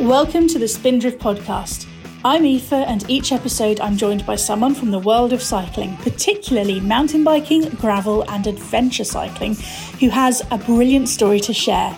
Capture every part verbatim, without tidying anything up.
Welcome to the Spindrift Podcast. I'm Aoife, and each episode I'm joined by someone from the world of cycling, particularly mountain biking, gravel and adventure cycling, who has a brilliant story to share.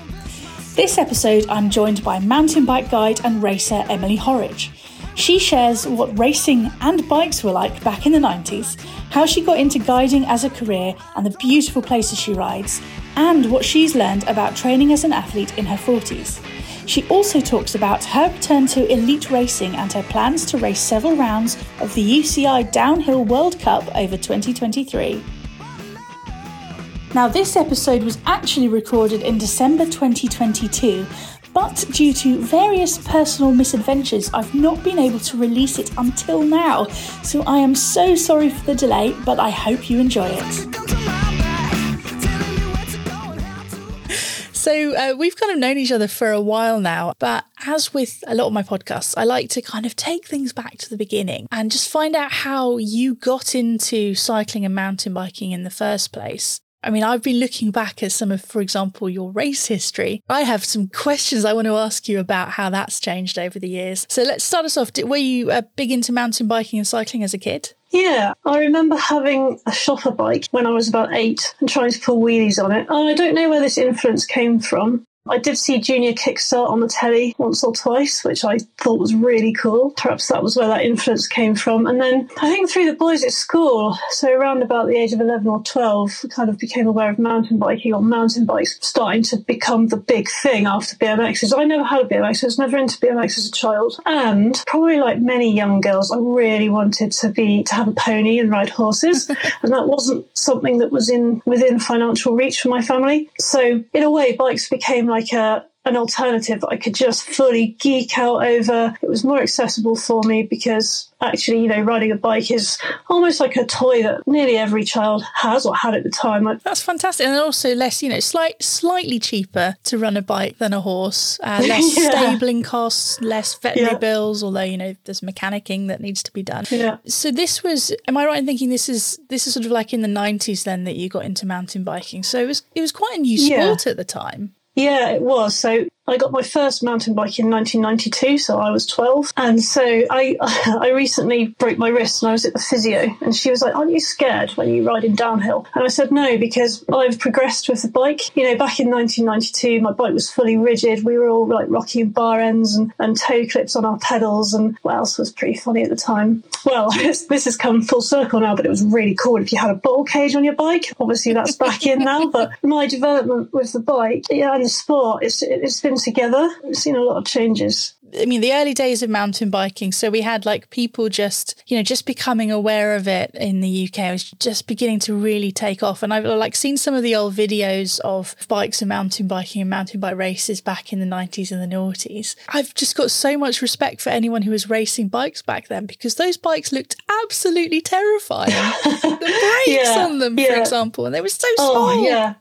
This episode I'm joined by mountain bike guide and racer Emily Horridge. She shares what racing and bikes were like back in the nineties, how she got into guiding as a career and the beautiful places she rides, and what she's learned about training as an athlete in her forties. She also talks about her return to elite racing and her plans to race several rounds of the U C I Downhill World Cup over twenty twenty-three. Now, this episode was actually recorded in December twenty twenty-two, but due to various personal misadventures, I've not been able to release it until now. So I am so sorry for the delay, but I hope you enjoy it. So uh, we've kind of known each other for a while now, but as with a lot of my podcasts, I like to kind of take things back to the beginning and just find out how you got into cycling and mountain biking in the first place. I mean, I've been looking back at some of, for example, your race history. I have some questions I want to ask you about how that's changed over the years. So let's start us off. Were you uh, big into mountain biking and cycling as a kid? Yeah, I remember having a shopper bike when I was about eight and trying to pull wheelies on it. And I don't know where this influence came from. I did see Junior Kickstart on the telly once or twice, which I thought was really cool. Perhaps that was where that influence came from. And then I think through the boys at school, so around about the age of eleven or twelve, I kind of became aware of mountain biking, or mountain bikes starting to become the big thing after B M Xs. I never had a B M X, I was never into B M X as a child. And probably like many young girls, I really wanted to be to have a pony and ride horses. And that wasn't something that was in within financial reach for my family. So in a way, bikes became like a an alternative that I could just fully geek out over. It was more accessible for me because actually, you know, riding a bike is almost like a toy that nearly every child has or had at the time. That's fantastic. And also less, you know, slight, slightly cheaper to run a bike than a horse. Uh, less yeah. stabling costs, less veterinary yeah. bills, although, you know, there's mechanicking that needs to be done. Yeah. So this was, am I right in thinking this is this is sort of like in the nineties then that you got into mountain biking? So it was, it was quite a new sport yeah. at the time. Yeah, it was. So I got my first mountain bike in nineteen ninety-two, so I was twelve. And so I I recently broke my wrist and I was at the physio. And she was like, aren't you scared when you're riding downhill? And I said, no, because I've progressed with the bike. You know, back in nineteen ninety-two, my bike was fully rigid. We were all like Rocky bar ends and, and toe clips on our pedals. And what else was pretty funny at the time? Well, this has come full circle now, but it was really cool if you had a bottle cage on your bike. Obviously, that's back in now. But my development with the bike yeah, and the sport, it's, it's been together. We've seen a lot of changes. I mean, the early days of mountain biking, so we had like people just, you know, just becoming aware of it in the U K. It was just beginning to really take off. And I've like seen some of the old videos of bikes and mountain biking and mountain bike races back in the nineties and the noughties. I've just got so much respect for anyone who was racing bikes back then, because those bikes looked absolutely terrifying. The brakes yeah, on them, yeah. for example, and they were so oh, small. Yeah,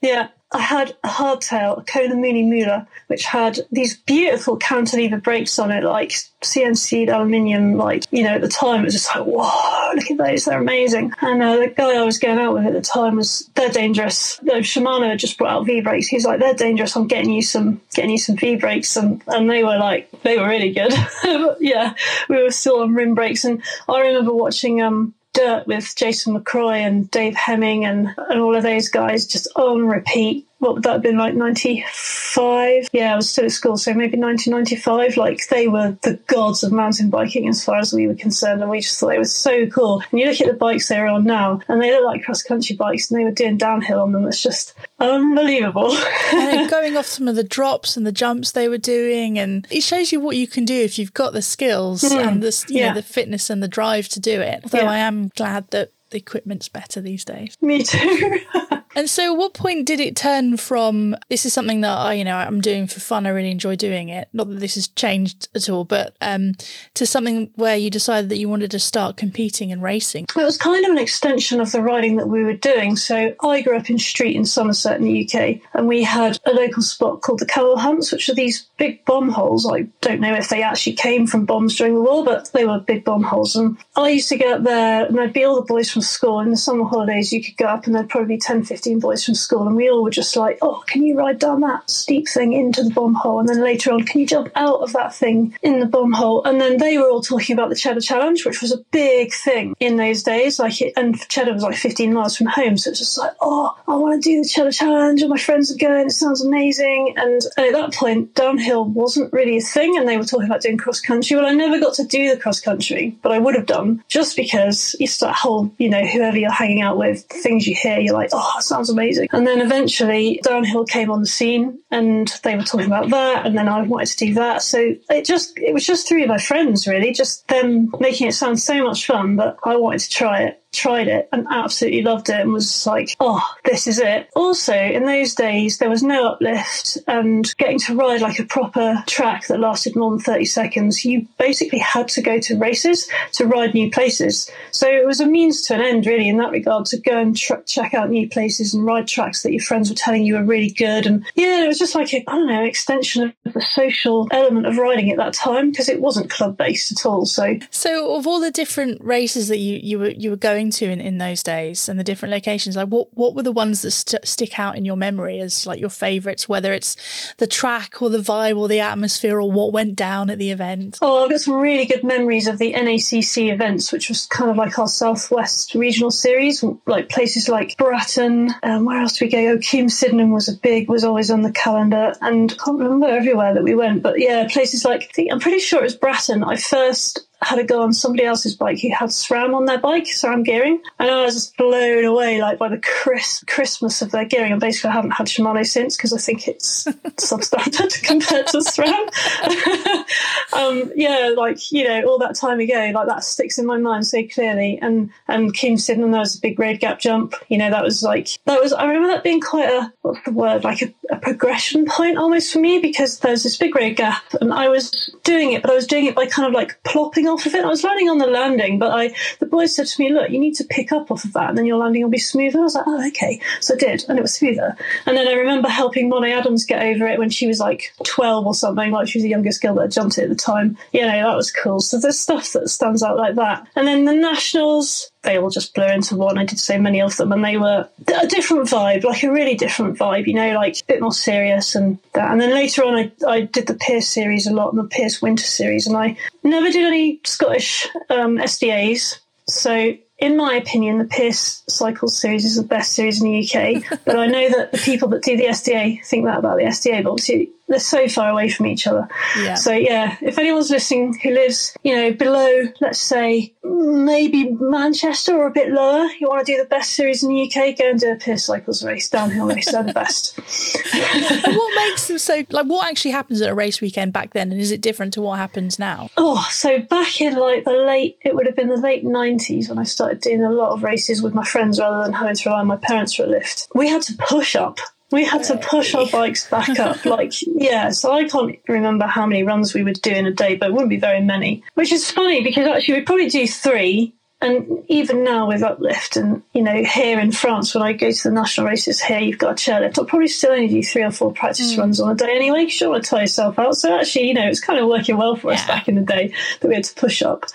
yeah. I had a hardtail, a Kona Mooney Mula, which had these beautiful cantilever brakes on it, like C N C'd aluminium, like, you know, at the time it was just like, whoa, look at those, they're amazing. And uh, the guy I was going out with at the time was, they're dangerous. The Shimano had just brought out V-brakes. He's like, they're dangerous, I'm getting you some getting you some V-brakes. And, and they were like, they were really good. But yeah, we were still on rim brakes. And I remember watching... um. Dirt with Jason McRoy and Dave Hemming and, and all of those guys just on repeat. What would that have been like, ninety-five? Yeah, I was still at school, so maybe nineteen ninety-five. Like, they were the gods of mountain biking as far as we were concerned, and we just thought they were so cool. And you look at the bikes they're on now, and they look like cross-country bikes, and they were doing downhill on them. It's just unbelievable. And going off some of the drops and the jumps they were doing, and it shows you what you can do if you've got the skills mm. and the, you yeah. know, the fitness and the drive to do it. Although yeah. I am glad that the equipment's better these days. Me too. And so at what point did it turn from, this is something that I, you know, I'm doing for fun, I really enjoy doing it, not that this has changed at all, but um, to something where you decided that you wanted to start competing and racing? Well, it was kind of an extension of the riding that we were doing. So I grew up in Street in Somerset in the U K, and we had a local spot called the Cowell Hunts, which are these big bomb holes. I don't know if they actually came from bombs during the war, but they were big bomb holes. And I used to get up there, and there'd be all the boys from school in the summer holidays. You could go up and there'd probably be ten, fifteen sixteen boys from school, and we all were just like, oh, can you ride down that steep thing into the bomb hole? And then later on, can you jump out of that thing in the bomb hole? And then they were all talking about the Cheddar Challenge, which was a big thing in those days. Like, it, and Cheddar was like fifteen miles from home, so it's just like, oh, I want to do the Cheddar Challenge, and my friends are going, it sounds amazing. And, and at that point, downhill wasn't really a thing, and they were talking about doing cross country. Well, I never got to do the cross country, but I would have done, just because it's that whole, you know, whoever you're hanging out with, things you hear, you're like, oh, that sounds amazing. And then eventually downhill came on the scene, and they were talking about that, and then I wanted to do that. So it just, it was just three of my friends, really, just them making it sound so much fun that I wanted to try it. Tried it and absolutely loved it, and was like, oh, this is it. Also, in those days there was no uplift, and getting to ride like a proper track that lasted more than thirty seconds, you basically had to go to races to ride new places. So it was a means to an end, really, in that regard, to go and tr- check out new places and ride tracks that your friends were telling you were really good. And yeah, it was just like a, I don't know, extension of the social element of riding at that time, because it wasn't club based at all. So so of all the different races that you you were you were going to in, in those days, and the different locations, like what what were the ones that st- stick out in your memory as like your favourites, whether it's the track or the vibe or the atmosphere or what went down at the event? Oh, I've got some really good memories of the N A C C events, which was kind of like our Southwest regional series, like places like Bratton, um, where else did we go? Oh, Keem Sydenham was a big, was always on the calendar, and I can't remember everywhere that we went, but yeah, places like, I think, I'm pretty sure it was Bratton. I first had a go on somebody else's bike who had SRAM on their bike, SRAM gearing, and I was just blown away, like, by the crisp crispness of their gearing. And basically I haven't had Shimano since, because I think it's substandard compared to SRAM. um, yeah, like, you know, all that time ago, like, that sticks in my mind so clearly. And and Keem Sydenham, there was a big road gap jump, you know, that was like, that was, I remember that being quite a, what's the word, like a, a progression point almost for me, because there's this big road gap, and I was doing it, but I was doing it by kind of like plopping off of it. I was landing on the landing, but I the boys said to me, look, you need to pick up off of that and then your landing will be smoother. I was like, oh, okay. So I did, and it was smoother. And then I remember helping Monet Adams get over it when she was like twelve or something, like she was the youngest girl that had jumped it at the time, you know, that was cool. So there's stuff that stands out like that. And then the nationals, they all just blur into one. I did so many of them, and they were a different vibe, like a really different vibe, you know, like a bit more serious and that. And then later on, I, I did the Pier series a lot, and the Pierce Winter series, and I never did any Scottish um, S D As. So in my opinion, the Pier Cycles series is the best series in the U K. But I know that the people that do the S D A think that about the S D A, but obviously they're so far away from each other. Yeah. So, yeah, if anyone's listening who lives, you know, below, let's say, maybe Manchester or a bit lower, you want to do the best series in the U K, go and do a Pier Cycles race, downhill race, they're the best. And what makes them so, like, what actually happens at a race weekend back then, and is it different to what happens now? Oh, so back in, like, the late, it would have been the late nineties when I started doing a lot of races with my friends rather than having to rely on my parents for a lift. We had to push up. We had to push our bikes back up. Like, yeah, so I can't remember how many runs we would do in a day, but it wouldn't be very many, which is funny because actually we'd probably do three. And even now with uplift and, you know, here in France, when I go to the national races here, you've got a chairlift. I'll probably still only do three or four practice mm. runs on a day anyway, because you don't want to tire yourself out. So actually, you know, it's kind of working well for us yeah. back in the day that we had to push up.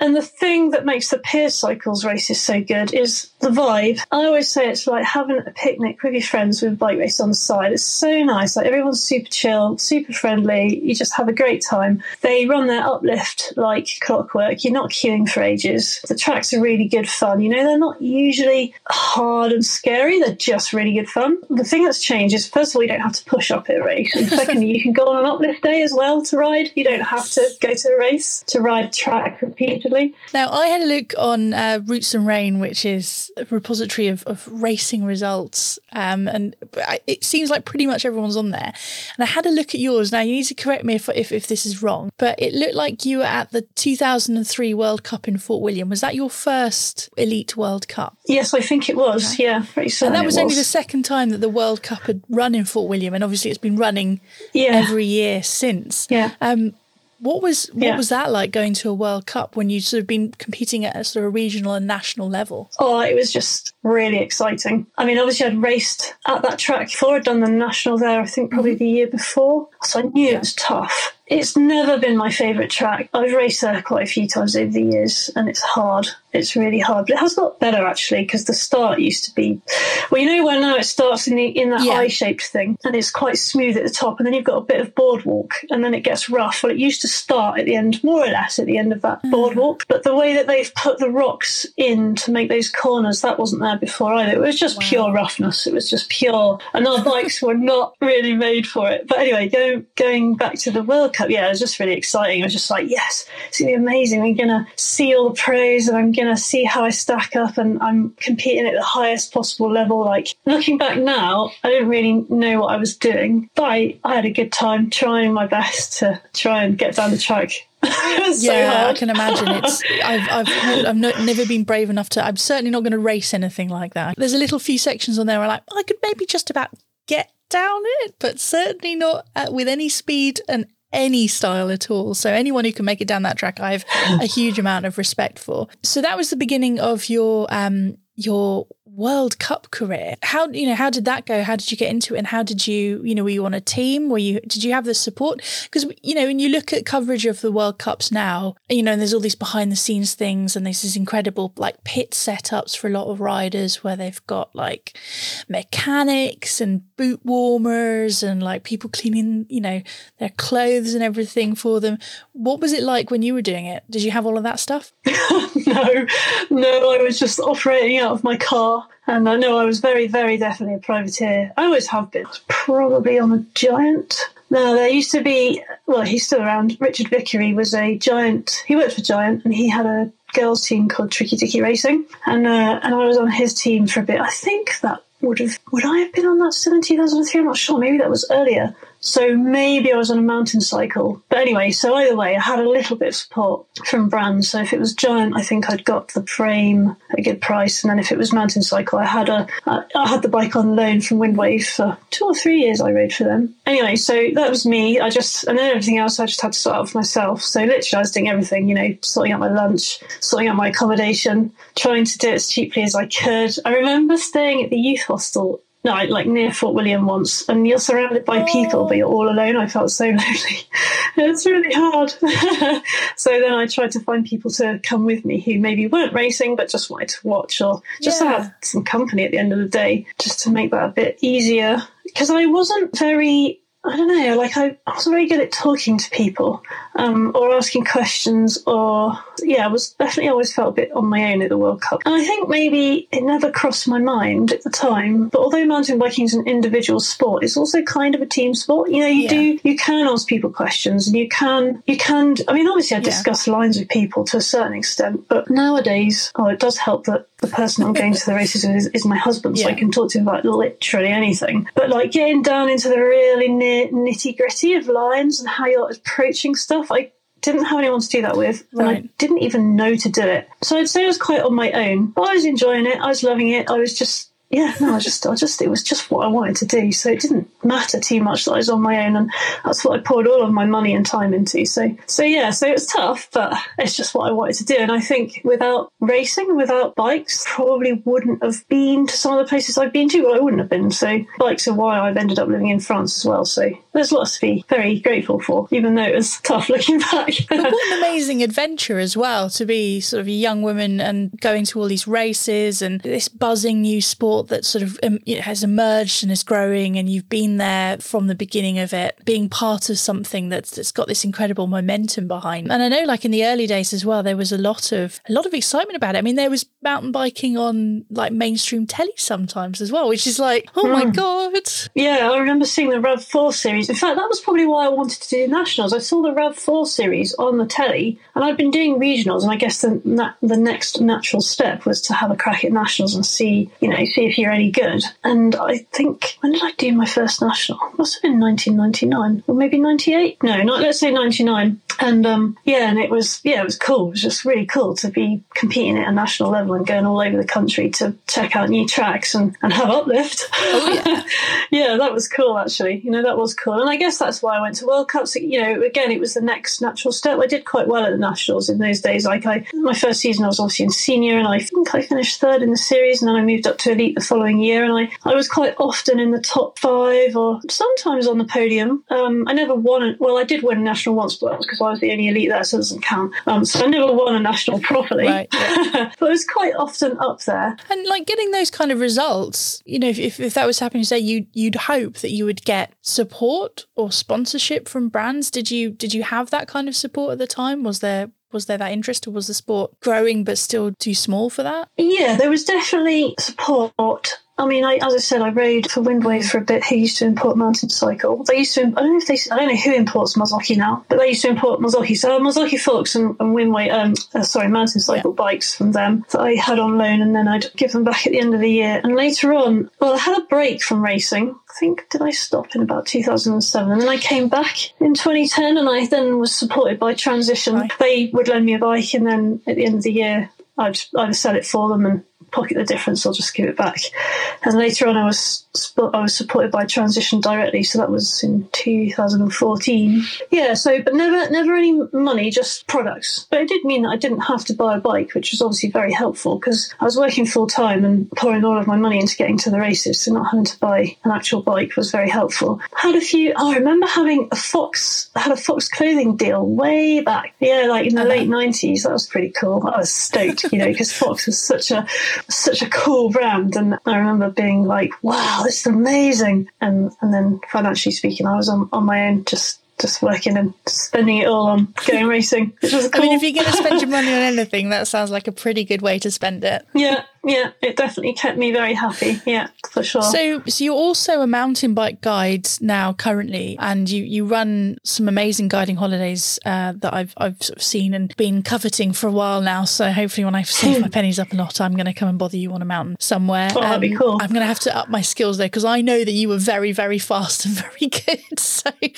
And the thing that makes the Pier Cycles races so good is the vibe. I always say it's like having a picnic with your friends with a bike race on the side. It's so nice. Like, everyone's super chill, super friendly. You just have a great time. They run their uplift like clockwork. You're not queuing for ages. The tracks are really good fun. You know, they're not usually hard and scary. They're just really good fun. The thing that's changed is, first of all, you don't have to push up at a race. And secondly, you can go on an uplift day as well to ride. You don't have to go to a race to ride track repeatedly. Now, I had a look on uh, Roots and Rain, which is a repository of, of racing results. Um, and it seems like pretty much everyone's on there. And I had a look at yours. Now, you need to correct me if if, if this is wrong, but it looked like you were at the two thousand three World Cup in Fort William. Was that your first elite World Cup? Yes, I think it was. Okay. Yeah, pretty certain. And that was, was only the second time that the World Cup had run in Fort William, and obviously it's been running yeah. every year since. Yeah. Um, what was what yeah. was that like, going to a World Cup when you'd sort of been competing at a sort of regional and national level? Oh, it was just really exciting. I mean, obviously I'd raced at that track before. I'd done the national there, I think probably mm-hmm. the year before. So I knew yeah. it was tough. It's never been my favourite track. I've raced there quite a few times over the years, and it's hard. It's really hard, but it has got better actually, because the start used to be, well, you know where now it starts in the in that yeah. eye-shaped thing, and it's quite smooth at the top, and then you've got a bit of boardwalk, and then it gets rough. Well, it used to start at the end, more or less at the end of that mm. boardwalk, but the way that they've put the rocks in to make those corners, that wasn't there before either. It was just wow. pure roughness. It was just pure, and our bikes were not really made for it. But anyway, go, going back to the World Cup, yeah, it was just really exciting. I was just like, yes, it's going to be amazing. We're going to see all the pros, and I'm going to see how I stack up, and I'm competing at the highest possible level. Like, looking back now, I didn't really know what I was doing, but I, I had a good time trying my best to try and get down the track. It's yeah, so hard. I can imagine. It's I've I've heard, I've no, never been brave enough to. I'm certainly not going to race anything like that. There's a little few sections on there where I'm like, I could maybe just about get down it, but certainly not at, with any speed and any style at all. So anyone who can make it down that track, I have a huge amount of respect for. So that was the beginning of your um your World Cup career. How you know how did that go? How did you get into it? And how did you you know were you on a team? Were you did you have the support? Because you know when you look at coverage of the World Cups now, you know and there's all these behind the scenes things, and there's these incredible like pit setups for a lot of riders where they've got like mechanics and boot warmers and like people cleaning you know their clothes and everything for them. What was it like when you were doing it? Did you have all of that stuff? no, no, I was just operating out of my car. And I know I was very, very definitely a privateer. I always have been. Probably on a Giant. No, there used to be, well, he's still around. Richard Vickery was a Giant. He worked for Giant, and he had a girls' team called Tricky Dicky Racing. And uh, and I was on his team for a bit. I think that would have, would I have been on that still in two thousand three? I'm not sure. Maybe that was earlier. So maybe I was on a Mountain Cycle. But anyway, so either way, I had a little bit of support from brands. So if it was Giant, I think I'd got the frame at a good price. And then if it was Mountain Cycle, I had a I had the bike on loan from Windwave for two or three years I rode for them. Anyway, so that was me. I just, and then everything else I just had to sort out for myself. So literally I was doing everything, you know, sorting out my lunch, sorting out my accommodation, trying to do it as cheaply as I could. I remember staying at the youth hostel No, like near Fort William once, and you're surrounded by people, but you're all alone. I felt so lonely. It's really hard. So then I tried to find people to come with me who maybe weren't racing, but just wanted to watch or just yeah. have some company at the end of the day, just to make that a bit easier. Because I wasn't very... I don't know, like I, I wasn't very good at talking to people um, or asking questions or, yeah, I was definitely always felt a bit on my own at the World Cup. And I think maybe it never crossed my mind at the time, but although mountain biking is an individual sport, it's also kind of a team sport. You know, you yeah. do, you can ask people questions and you can, you can, I mean, obviously I discuss yeah. lines with people to a certain extent, but nowadays, oh, it does help that the person I'm going to the races with is, is my husband, yeah. so I can talk to him about literally anything. But like getting down into the really near nitty-gritty of lines and how you're approaching stuff, I didn't have anyone to do that with, right. and I didn't even know to do it, so I'd say I was quite on my own, but I was enjoying it, I was loving it, I was just yeah no I just I just it was just what I wanted to do, so it didn't matter too much that I was on my own, and that's what I poured all of my money and time into, so so yeah so it was tough, but it's just what I wanted to do. And I think without racing, without bikes, probably wouldn't have been to some of the places I've been to. Well, I wouldn't have been, so bikes are why I've ended up living in France as well, so there's lots to be very grateful for, even though it was tough looking back. But what an amazing adventure as well, to be sort of a young woman and going to all these races and this buzzing new sport that sort of um, it has emerged and is growing, and you've been there from the beginning of it, being part of something that's, that's got this incredible momentum behind. And I know like in the early days as well, there was a lot of a lot of excitement about it. I mean, there was mountain biking on like mainstream telly sometimes as well, which is like, oh mm. my God. Yeah, I remember seeing the R A V four series. In fact, that was probably why I wanted to do nationals. I saw the R A V four series on the telly, and I'd been doing regionals, and I guess the, na- the next natural step was to have a crack at nationals and see, you know, see if you're any good. And I think, when did I do my first national? It must have been nineteen ninety-nine or maybe ninety-eight. No, not let's say ninety-nine. And um, yeah, and it was yeah, it was cool. It was just really cool to be competing at a national level and going all over the country to check out new tracks and, and have uplift. Oh, yeah. Yeah, that was cool actually. You know, that was cool. And I guess that's why I went to World Cups. You know, again, it was the next natural step. I did quite well at the nationals in those days. Like I, my first season, I was obviously in senior, and I think I finished third in the series, and then I moved up to elite the following year, and I, I was quite often in the top five or sometimes on the podium. Um, I never won it. Well, I did win a national once, but that was because I was the only elite there, so it doesn't count. Um, so I never won a national properly. Right, yeah. But I was quite often up there. And like getting those kind of results, you know, if, if that was happening today, you, you'd hope that you would get support or sponsorship from brands. Did you did you have that kind of support at the time? Was there... Was there that interest, or was the sport growing but still too small for that? Yeah, there was definitely support. I mean, I, as I said, I rode for Windwave for a bit, who used to import Mountain Cycle. They used to, I don't know if they, I don't know who imports Marzocchi now, but they used to import Marzocchi. So Marzocchi, Fox and, and Windwave, um, uh, sorry, Mountain Cycle yeah. bikes from them that I had on loan, and then I'd give them back at the end of the year. And later on, well, I had a break from racing. I think, did I stop in about two thousand seven? And then I came back in twenty ten, and I then was supported by Transition. Right. They would loan me a bike, and then at the end of the year, I'd either sell it for them and pocket the difference, I'll just give it back. And later on I was I was supported by Transition directly, so that was in two thousand fourteen. Yeah, so but never never any money, just products. But it did mean that I didn't have to buy a bike, which was obviously very helpful, because I was working full time and pouring all of my money into getting to the races, so not having to buy an actual bike was very helpful. Had a few oh, I remember having a Fox I had a Fox clothing deal way back. Yeah, like in the uh-huh. late nineties. That was pretty cool. I was stoked, you know, because Fox was such a such a cool brand, and I remember being like, wow, this is amazing, and and then financially speaking I was on, on my own, just just working and spending it all on going racing, which was cool. I mean, if you're going to spend your money on anything, that sounds like a pretty good way to spend it. Yeah, yeah, it definitely kept me very happy, yeah, for sure. So so you're also a mountain bike guide now currently, and you, you run some amazing guiding holidays uh, that I've I've sort of seen and been coveting for a while now, so hopefully when I've saved my pennies up a lot, I'm going to come and bother you on a mountain somewhere. Oh, um, that'd be cool. I'm going to have to up my skills there, because I know that you were very, very fast and very good, so I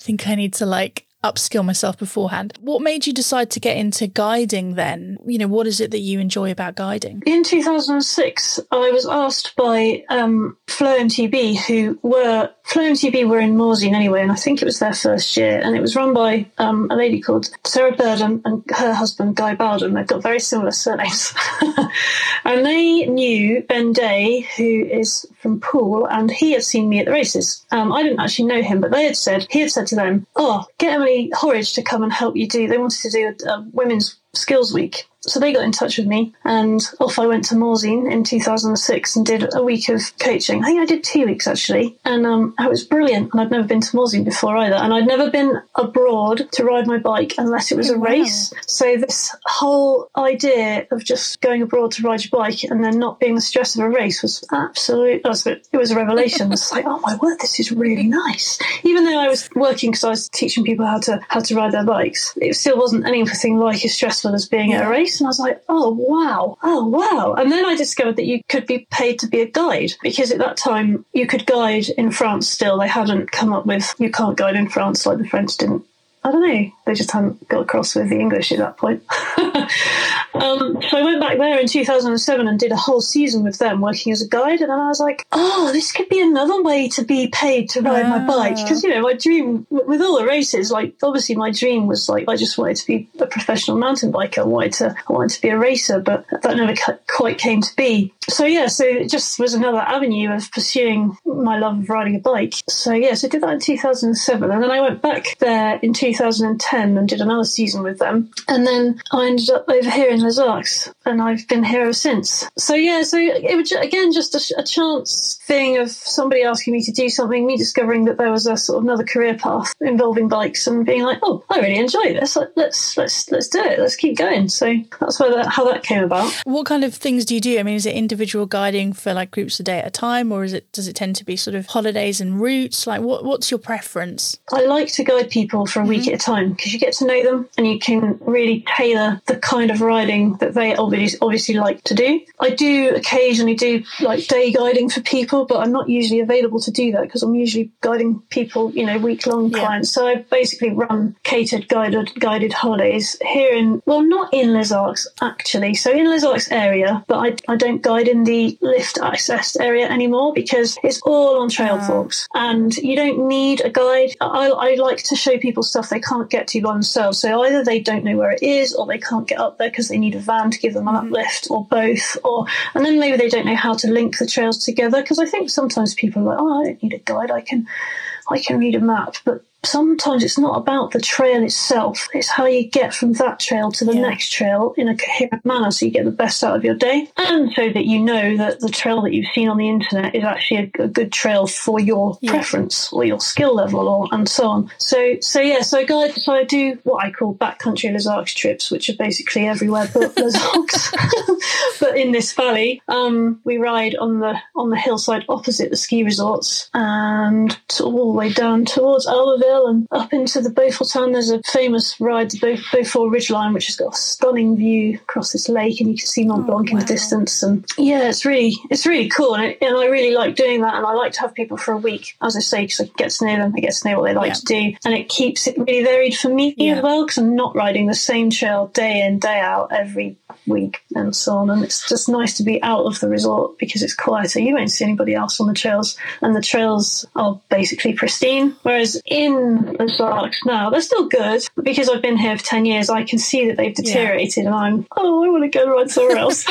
think I need to like upskill myself beforehand. What made you decide to get into guiding then? You know, what is it that you enjoy about guiding? In two thousand six, I was asked by um, Flow M T B, who were, Flow M T B were in Morzine anyway, and I think it was their first year, and it was run by um, a lady called Sarah Burdon and her husband Guy Bowden. They've got very similar surnames. And they knew Ben Day, who is from Poole, and he had seen me at the races. Um, I didn't actually know him, but they had said, he had said to them, oh, get Emily Horridge to come and help you do, they wanted to do a, a women's skills week. So they got in touch with me, and off I went to Morzine in two thousand six and did a week of coaching. I think I did two weeks actually, and um, it was brilliant. And I'd never been to Morzine before either, and I'd never been abroad to ride my bike unless it was a wow. race. So this whole idea of just going abroad to ride your bike and then not being the stress of a race was absolute. It was a revelation. It's like, oh my word, this is really nice. Even though I was working because I was teaching people how to how to ride their bikes, it still wasn't anything like as stressful as being at a race. And I was like, oh, wow, oh, wow. And then I discovered that you could be paid to be a guide, because at that time you could guide in France still. They hadn't come up with, you can't guide in France, like the French didn't. I don't know. They just hadn't got across with the English at that point. um, so I went back there in two thousand seven and did a whole season with them working as a guide. And then I was like, oh, this could be another way to be paid to ride ah. my bike. Because, you know, my dream with all the races, like obviously my dream was like, I just wanted to be a professional mountain biker. I wanted to, I wanted to be a racer, but that never c- quite came to be. So, yeah, so it just was another avenue of pursuing my love of riding a bike. So, yeah, so I did that in two thousand seven. And then I went back there in two thousand ten and did another season with them. And then I ended up over here in Les Arcs, and I've been here ever since. So, yeah, so it was, again, just a, a chance thing of somebody asking me to do something, me discovering that there was a sort of another career path involving bikes and being like, oh, I really enjoy this. Let's let's let's do it. Let's keep going. So that's where that, how that came about. What kind of things do you do? I mean, is it individual? Individual guiding for like groups a day at a time, or is it does it tend to be sort of holidays and routes? Like what what's your preference? I like to guide people for a week mm-hmm. at a time, because you get to know them and you can really tailor the kind of riding that they obviously obviously like to do. I do occasionally do like day guiding for people, but I'm not usually available to do that because I'm usually guiding people, you know, week long yeah. clients. So I basically run catered guided guided holidays here in well not in Les Arcs actually, so in Les Arcs area, but I I don't guide included in the lift access area anymore because it's all on trail forks and you don't need a guide. I, I like to show people stuff they can't get to by themselves. So either they don't know where it is or they can't get up there because they need a van to give them an uplift or both. Or and then maybe they don't know how to link the trails together because I think sometimes people are like, oh, I don't need a guide. I can, I can read a map. But sometimes it's not about the trail itself. It's how you get from that trail to the yeah. next trail in a coherent manner so you get the best out of your day and so that you know that the trail that you've seen on the internet is actually a, a good trail for your yeah. preference or your skill level or and so on. So, so yeah, so guide, so I do what I call backcountry Les Arcs trips, which are basically everywhere but Les Arcs. But in this valley, um, we ride on the on the hillside opposite the ski resorts and all the way down towards Albertville and up into the Beaufort town. There's a famous ride, the Beau- Beaufort Ridgeline, which has got a stunning view across this lake, and you can see Mont Blanc oh, wow. in the distance. And yeah, it's really, it's really cool, and, it, and I really like doing that. And I like to have people for a week, as I say, because I get to know them, I get to know what they like yeah. to do, and it keeps it really varied for me yeah. as well, because I'm not riding the same trail day in, day out every week and so on. And it's just nice to be out of the resort because it's quieter. You won't see anybody else on the trails, and the trails are basically pristine. Whereas in Les Arcs now, they're still good, but because I've been here for ten years, I can see that they've deteriorated yeah. and I'm oh I want to go ride somewhere else.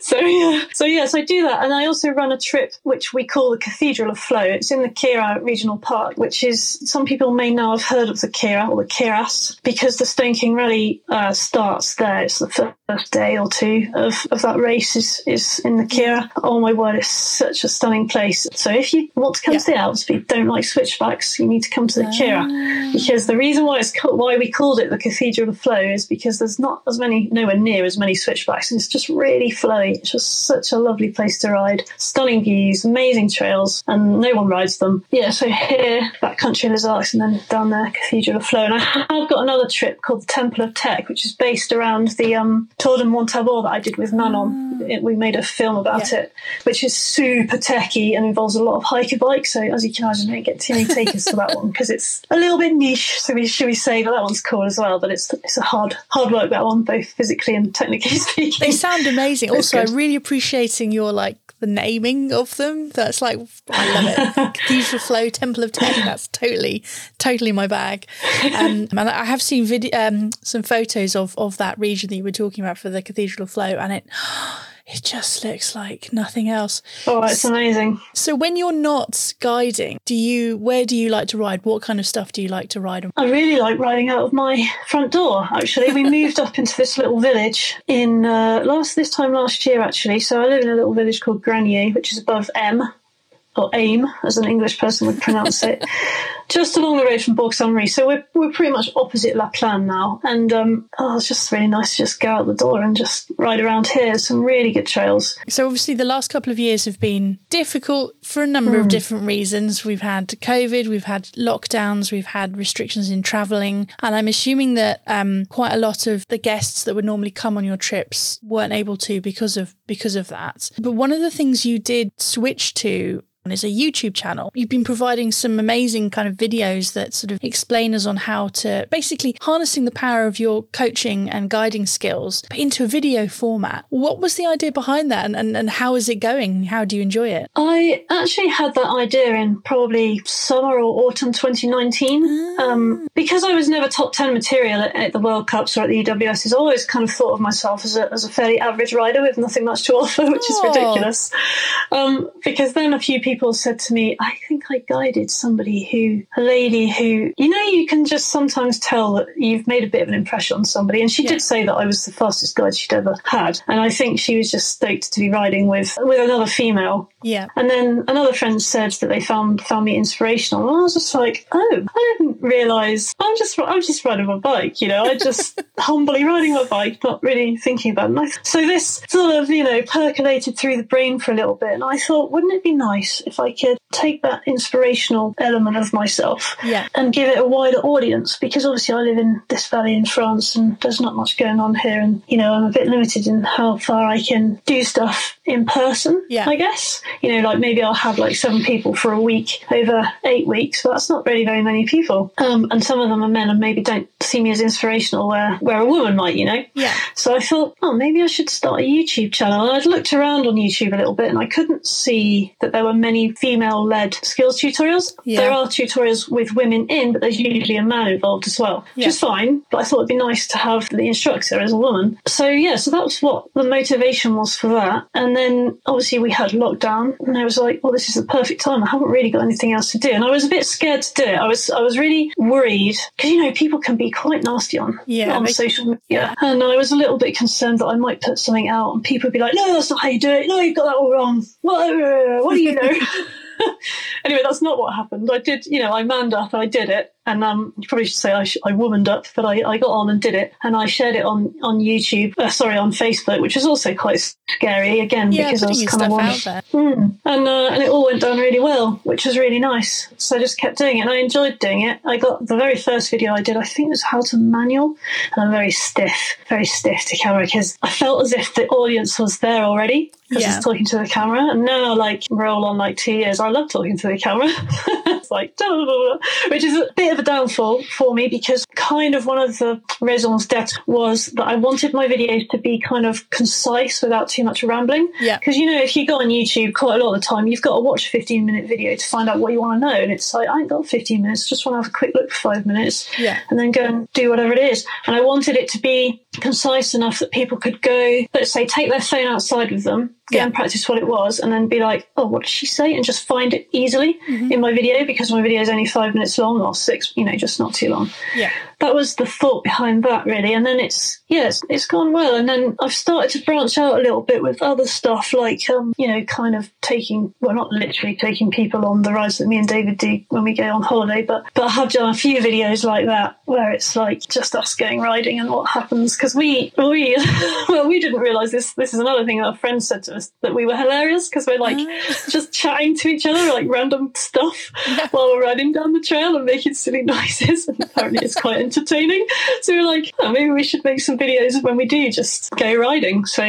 so yeah so yeah so I do that, and I also run a trip which we call the Cathedral of Flow. It's in the Queyras Regional Park, which is, some people may now have heard of the Queyras or the Queyras because the Stone King Rally uh, starts there. It's the first day or two of, of that race is, is in the Queyras. Oh my word, it's such a stunning place. So if you want to come yeah. to the Alps but you don't like switchbacks, you need to come to the Queyras, because the reason why it's co- why we called it the Cathedral of Flow is because there's not as many, nowhere near as many switchbacks, and it's just really flowy. It's just such a lovely place to ride. Stunning views, amazing trails, and no one rides them. Yeah, so here, backcountry Les Arcs, and then down there, Cathedral of Flow. And I have got another trip called the Temple of Tech, which is based around the um, Tour de Montabor that I did with Manon. It, we made a film about yeah. it, which is super techie and involves a lot of hiker bikes. So as you can imagine, I don't get too many takers for that one because it's a little bit niche, so we should we say that that one's cool as well, but it's it's a hard hard work, that one, both physically and technically speaking. They sound amazing. Also, I'm really appreciating your like the naming of them. That's like, I love it. Cathedral Flow, Temple of Tech, that's totally totally my bag. Um, and I have seen video um, some photos of of that region that you were talking about for the Cathedral Flow, and it It just looks like nothing else. Oh, it's amazing. So when you're not guiding, do you? Where do you like to ride? What kind of stuff do you like to ride on? I really like riding out of my front door, actually. We moved up into this little village in uh, last this time last year, actually. So I live in a little village called Granier, which is above M, or AIM, as an English person would pronounce it, just along the road from Bourg-Saint-Marie. So we're we're pretty much opposite La Plaine now. And um, oh, it's just really nice to just go out the door and just ride around here. Some really good trails. So obviously the last couple of years have been difficult for a number mm. of different reasons. We've had COVID, we've had lockdowns, we've had restrictions in travelling. And I'm assuming that um, quite a lot of the guests that would normally come on your trips weren't able to because of because of that. But one of the things you did switch to is a YouTube channel. You've been providing some amazing kind of videos that sort of explain us on how to basically harnessing the power of your coaching and guiding skills but into a video format. What was the idea behind that, and, and, and how is it going? How do you enjoy it? I actually had that idea in probably summer or autumn twenty nineteen. Mm. Um, because I was never top ten material at, at the World Cups or at the E W Ss, I always kind of thought of myself as a, as a fairly average rider with nothing much to offer, which oh. is ridiculous. Um, because then a few people People said to me, I think I guided somebody who, a lady who, you know, you can just sometimes tell that you've made a bit of an impression on somebody. And she yeah. did say that I was the fastest guide she'd ever had. And I think she was just stoked to be riding with, with another female. Yeah. And then another friend said that they found found me inspirational. And I was just like, oh, I didn't realise. I'm just I'm just riding my bike, you know. I just humbly riding my bike, not really thinking about it. So this sort of, you know, percolated through the brain for a little bit. And I thought, wouldn't it be nice perhaps if I could take that inspirational element of myself yeah. and give it a wider audience, because obviously I live in this valley in France and there's not much going on here, and you know I'm a bit limited in how far I can do stuff in person, yeah. I guess. You know, like maybe I'll have like seven people for a week over eight weeks, but that's not really very many people. Um, and some of them are men and maybe don't see me as inspirational where, where a woman might, you know. Yeah. So I thought, oh, maybe I should start a YouTube channel. And I'd looked around on YouTube a little bit and I couldn't see that there were many female-led skills tutorials. Yeah. There are tutorials with women in, but there's usually a man involved as well, yeah. which is fine. But I thought it'd be nice to have the instructor as a woman. So yeah, so that was what the motivation was for that. And then obviously we had lockdown and I was like, well, this is the perfect time. I haven't really got anything else to do. And I was a bit scared to do it. I was I was really worried because, you know, people can be quite nasty on, yeah, on social media. Yeah. And I was a little bit concerned that I might put something out and people would be like, no, that's not how you do it. No, you've got that all wrong. What, what do you know? Anyway, that's not what happened. I did, you know, I manned up and I did it. And um, you probably should say I, sh- I womaned up, but I, I got on and did it. And I shared it on, on YouTube, uh, sorry, on Facebook, which was also quite scary, again, yeah, because I was kind of out there. Mm. And, uh, and it all went down really well, which was really nice. So I just kept doing it and I enjoyed doing it. I got the very first video I did, I think it was how to manual. And I'm very stiff, very stiff to camera because I felt as if the audience was there already because yeah. I was talking to the camera. And now, like, roll on like two years, I love talking to the camera. It's like, blah, blah, blah, which is a bit of a downfall for me because kind of one of the raisons d'etre was that I wanted my videos to be kind of concise without too much rambling. Yeah. Because, you know, if you go on YouTube quite a lot of the time, you've got to watch a fifteen-minute video to find out what you want to know. And it's like, I ain't got fifteen minutes. I just want to have a quick look for five minutes yeah. and then go and do whatever it is. And I wanted it to be concise enough that people could go, let's say, take their phone outside with them, go yeah. and practice what it was, and then be like, oh, what did she say? And just find it easily mm-hmm. in my video because my video is only five minutes long or six, you know, just not too long. Yeah. That was the thought behind that, really. And then it's, yeah, it's, it's gone well. And then I've started to branch out a little bit with other stuff, like, um, you know, kind of taking, well, not literally taking people on the rides that me and David do when we go on holiday, but, but I have done a few videos like that where it's like just us going riding and what happens. Because we, we, well, we didn't realise this. This is another thing that our friend said to us, that we were hilarious because we're like just chatting to each other, like random stuff yeah. while we're riding down the trail and making silly noises. And apparently it's quite entertaining, so we're like, oh, maybe we should make some videos when we do just go riding. So,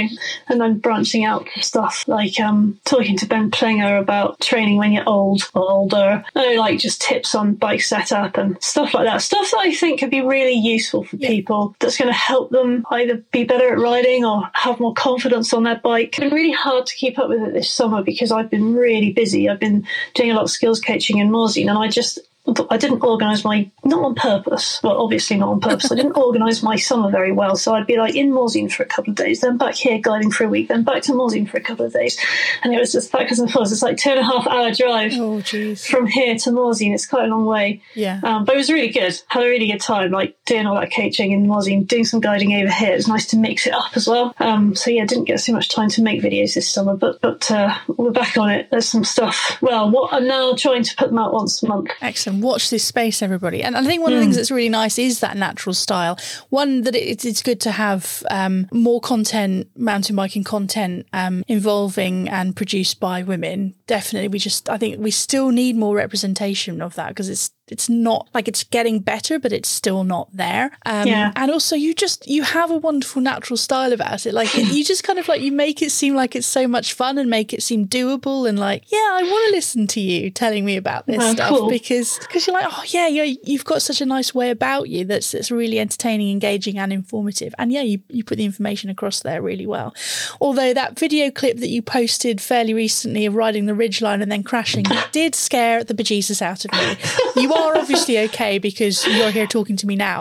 and then branching out stuff like um talking to Ben Plenger about training when you're old or older, oh, like just tips on bike setup and stuff like that, stuff that I think could be really useful for yeah. people, that's going to help them either be better at riding or have more confidence on their bike. It's been really hard to keep up with it this summer because I've been really busy. I've been doing a lot of skills coaching in Morzine, and I just I didn't organise my, not on purpose, well, obviously not on purpose, I didn't organise my summer very well. So I'd be like in Morzine for a couple of days, then back here guiding for a week, then back to Morzine for a couple of days. And it was just backwards and forwards. It's like two and a half hour drive oh, geez. from here to Morzine. It's quite a long way. Yeah. Um, but it was really good. Had a really good time, like doing all that coaching in Morzine, doing some guiding over here. It was nice to mix it up as well. Um, so yeah, didn't get so much time to make videos this summer, but, but uh, we're back on it. There's some stuff. Well, what I'm now trying to put them out once a month. Excellent. Watch this space, everybody. And I think one of the mm. things that's really nice is that natural style. One, that it's, it's good to have um, more content, mountain biking content um, involving and produced by women. Definitely. We just, I think we still need more representation of that because it's, It's not like it's getting better, but it's still not there. Um, yeah. And also you just, you have a wonderful natural style about it. Like you just kind of like, you make it seem like it's so much fun and make it seem doable. And like, yeah, I want to listen to you telling me about this oh, stuff cool. because because you're like, oh yeah, you're, you've got such a nice way about you that's that's really entertaining, engaging and informative. And yeah, you, you put the information across there really well. Although that video clip that you posted fairly recently of riding the ridgeline and then crashing did scare the bejesus out of me. You are are obviously okay because you're here talking to me now,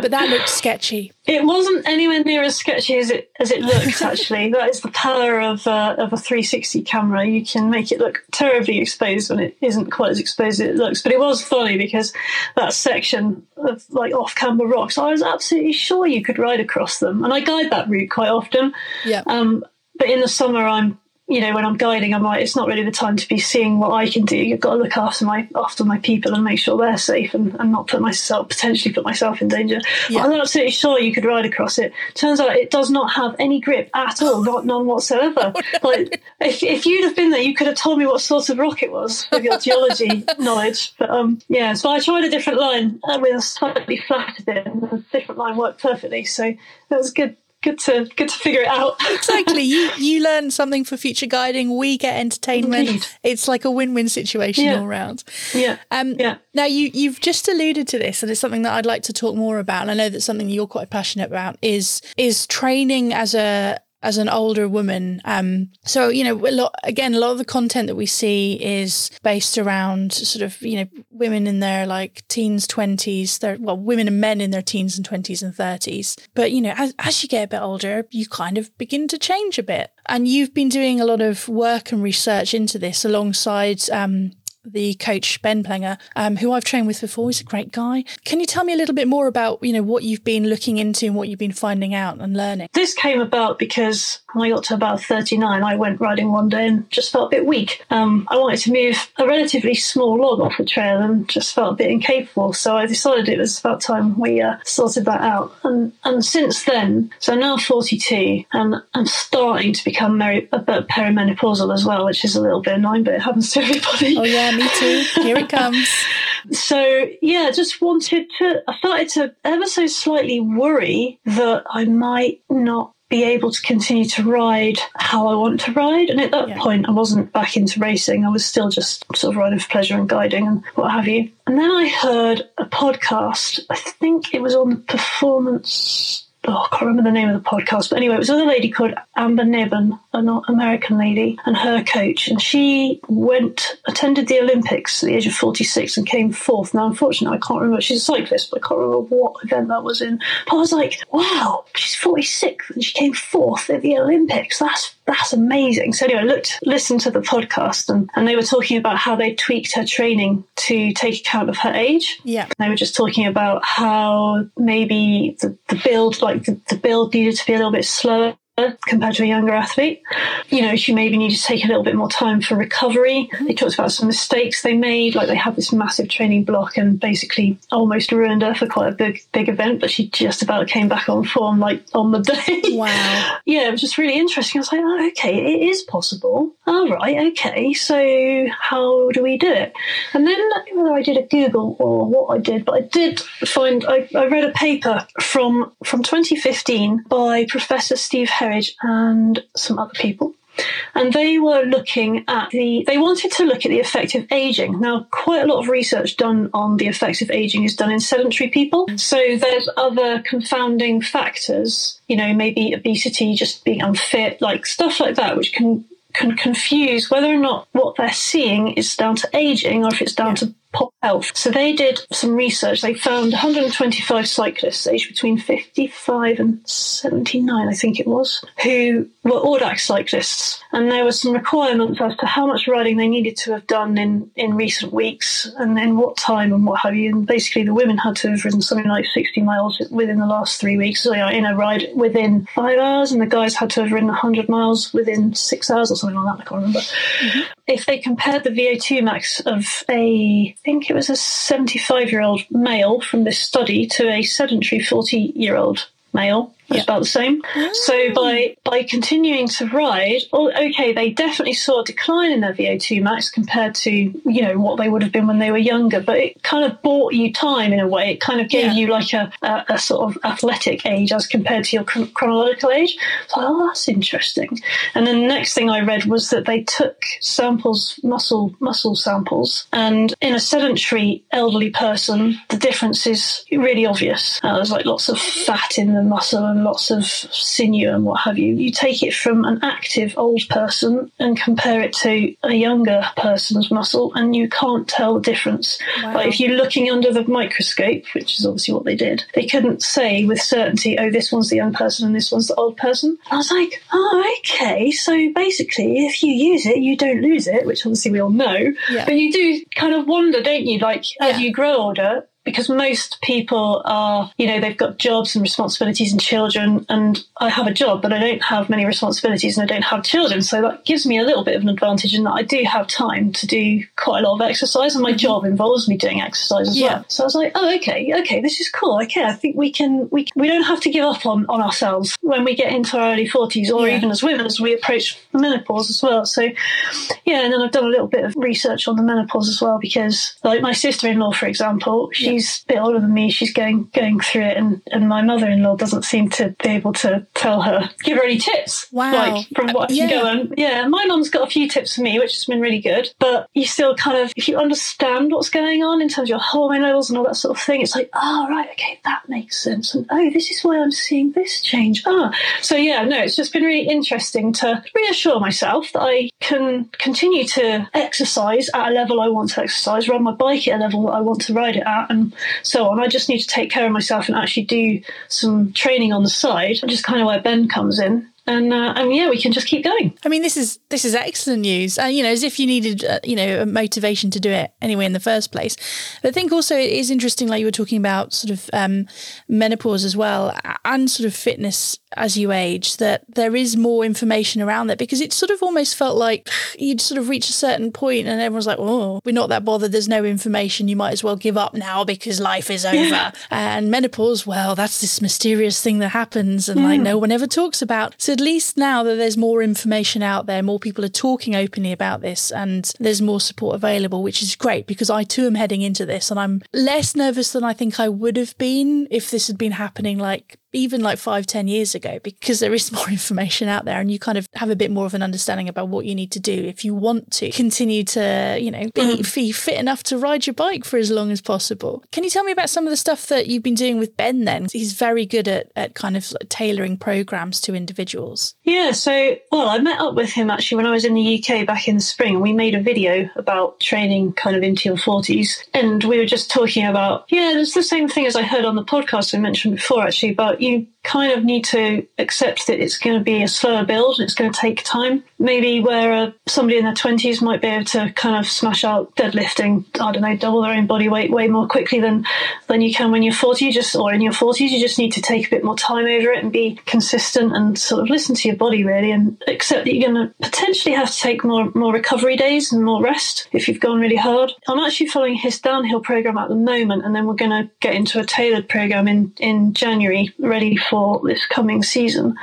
but that looked sketchy. It wasn't anywhere near as sketchy as it as it looked, actually. That is the power of uh, of a three sixty camera. You can make it look terribly exposed when it isn't quite as exposed as it looks. But it was funny because that section of like off-camber rocks, I was absolutely sure you could ride across them, and I guide that route quite often. Yeah. Um, but in the summer, I'm you know, when I'm guiding, I'm like, it's not really the time to be seeing what I can do. You've got to look after my after my people and make sure they're safe and, and not put myself potentially put myself in danger. Yeah. I'm not absolutely sure you could ride across it. Turns out it does not have any grip at all, not none whatsoever. Oh, no. Like if if you'd have been there, you could have told me what sort of rock it was with your geology knowledge. But um, yeah, so I tried a different line uh, with a slightly flattered bit, and the different line worked perfectly. So that was good. Good to good to figure it out. Exactly. You you learn something for future guiding. We get entertainment. Indeed. It's like a win-win situation yeah. all round. Yeah. Um, yeah. Now, you, you've just alluded to this, and it's something that I'd like to talk more about. And I know that something you're quite passionate about is is training as a as an older woman. Um, so, you know, a lot, again, a lot of the content that we see is based around sort of, you know, women in their like teens, twenties, they're, well, women and men in their teens and twenties and thirties. But, you know, as, as you get a bit older, you kind of begin to change a bit. And you've been doing a lot of work and research into this alongside um, the coach, Ben Plenger, um, who I've trained with before. He's a great guy. Can you tell me a little bit more about, you know, what you've been looking into and what you've been finding out and learning? This came about because when I got to about thirty-nine, I went riding one day and just felt a bit weak. Um, I wanted to move a relatively small log off the trail and just felt a bit incapable. So I decided it was about time we uh, sorted that out. And and since then, so I'm now forty-two and I'm starting to become mer- a bit perimenopausal as well, which is a little bit annoying, but it happens to everybody. Oh, yeah. Me too. Here it comes. So, yeah, just wanted to, I started to ever so slightly worry that I might not be able to continue to ride how I want to ride. And at that yeah. point, I wasn't back into racing. I was still just sort of riding for pleasure and guiding and what have you. And then I heard a podcast, I think it was on the performance... Oh, I can't remember the name of the podcast. But anyway, it was another lady called Amber Niven, an American lady, and her coach. And she went, attended the Olympics at the age of forty-six and came fourth. Now, unfortunately, I can't remember. She's a cyclist, but I can't remember what event that was in. But I was like, wow, she's forty-six and she came fourth at the Olympics. That's that's amazing. So anyway, I looked, listened to the podcast and, and they were talking about how they tweaked her training to take account of her age. Yeah. They were just talking about how maybe the, the build, like the, the build needed to be a little bit slower compared to a younger athlete. You know, she maybe needed to take a little bit more time for recovery. They talked about some mistakes they made, like they had this massive training block and basically almost ruined her for quite a big big event, but she just about came back on form like on the day. Wow. Yeah, it was just really interesting. I was like, oh, okay, it is possible. All right, okay, so how do we do it? And then whether I did a Google or what I did, but I did find, I, I read a paper from, from twenty fifteen by Professor Steve and some other people. And they were looking at the, they wanted to look at the effect of aging. Now, quite a lot of research done on the effects of aging is done in sedentary people. So there's other confounding factors, you know, maybe obesity, just being unfit, like stuff like that, which can, can confuse whether or not what they're seeing is down to aging or if it's down yeah. to pop health. So they did some research. They found one hundred twenty-five cyclists aged between fifty-five and seventy-nine, I think it was, who were Audax cyclists. And there were some requirements as to how much riding they needed to have done in, in recent weeks and in what time and what have you. And basically the women had to have ridden something like sixty miles within the last three weeks, so, you know, in a ride within five hours, and the guys had to have ridden one hundred miles within six hours or something like that, I can't remember. Mm-hmm. If they compared the V O two max of a... I think it was a seventy-five-year-old male from this study to a sedentary forty-year-old male. It's yeah. about the same. Oh. So by by continuing to ride, well, okay, they definitely saw a decline in their V O two max compared to, you know, what they would have been when they were younger. But it kind of bought you time in a way. It kind of gave yeah. you like a, a, a sort of athletic age as compared to your chron- chronological age. So oh, that's interesting. And then the next thing I read was that they took samples, muscle muscle samples, and in a sedentary elderly person, the difference is really obvious. Uh, there's like lots of fat in the muscle. And lots of sinew and what have you. You take it from an active old person and compare it to a younger person's muscle and you can't tell the difference. Wow. Like if you're looking under the microscope, which is obviously what they did, they couldn't say with certainty, oh, this one's the young person and this one's the old person. I was like, oh, okay, so basically if you use it, you don't lose it, which obviously we all know, yeah. but you do kind of wonder, don't you, like yeah. as you grow older, because most people are, you know, they've got jobs and responsibilities and children, and I have a job, but I don't have many responsibilities and I don't have children. So that gives me a little bit of an advantage in that I do have time to do quite a lot of exercise, and my job involves me doing exercise as yeah. well. So I was like, oh, okay, okay, this is cool. Okay, I think we can, we we don't have to give up on, on ourselves when we get into our early forties, or yeah. even as women, as we approach menopause as well. So yeah, and then I've done a little bit of research on the menopause as well, because like my sister-in-law, for example, she yeah. she's a bit older than me. She's going going through it, and, and my mother-in-law doesn't seem to be able to tell her, give her any tips. Wow. Like, from what I can go on. Yeah, my mum's got a few tips for me, which has been really good. But you still kind of, if you understand what's going on in terms of your hormone levels and all that sort of thing, it's like, oh, right, okay, that makes sense. And, oh, this is why I'm seeing this change. Ah, so, yeah, no, it's just been really interesting to reassure myself that I can continue to exercise at a level I want to exercise, ride my bike at a level that I want to ride it at, and so on. I just need to take care of myself and actually do some training on the side, which is kind of where Ben comes in. And, uh, and yeah, we can just keep going. I mean, this is this is excellent news. Uh, you know, as if you needed, uh, you know, a motivation to do it anyway in the first place. But I think also it is interesting, like you were talking about sort of um, menopause as well, and sort of fitness as you age, that there is more information around that, because it sort of almost felt like you'd sort of reach a certain point and everyone's like, oh, we're not that bothered. There's no information. You might as well give up now because life is over. Yeah. And menopause, well, that's this mysterious thing that happens and yeah. like no one ever talks about. So at least now that there's more information out there, more people are talking openly about this and there's more support available, which is great, because I too am heading into this and I'm less nervous than I think I would have been if this had been happening like even like five, ten years ago, because there is more information out there and you kind of have a bit more of an understanding about what you need to do if you want to continue to, you know, be, be fit enough to ride your bike for as long as possible. Can you tell me about some of the stuff that you've been doing with Ben then? He's very good at, at kind of like tailoring programs to individuals. Yeah, so, well, I met up with him actually when I was in the U K back in the spring, and we made a video about training kind of into your forties. And we were just talking about, yeah, it's the same thing as I heard on the podcast I mentioned before actually, about you kind of need to accept that it's going to be a slower build and it's going to take time. Maybe where uh, somebody in their twenties might be able to kind of smash out deadlifting, I don't know, double their own body weight way more quickly than than you can when you're forty. You just, or in your forties, you just need to take a bit more time over it and be consistent and sort of listen to your body really, and accept that you're going to potentially have to take more, more recovery days and more rest if you've gone really hard. I'm actually following his downhill program at the moment, and then we're going to get into a tailored program in, in January, ready for this coming season.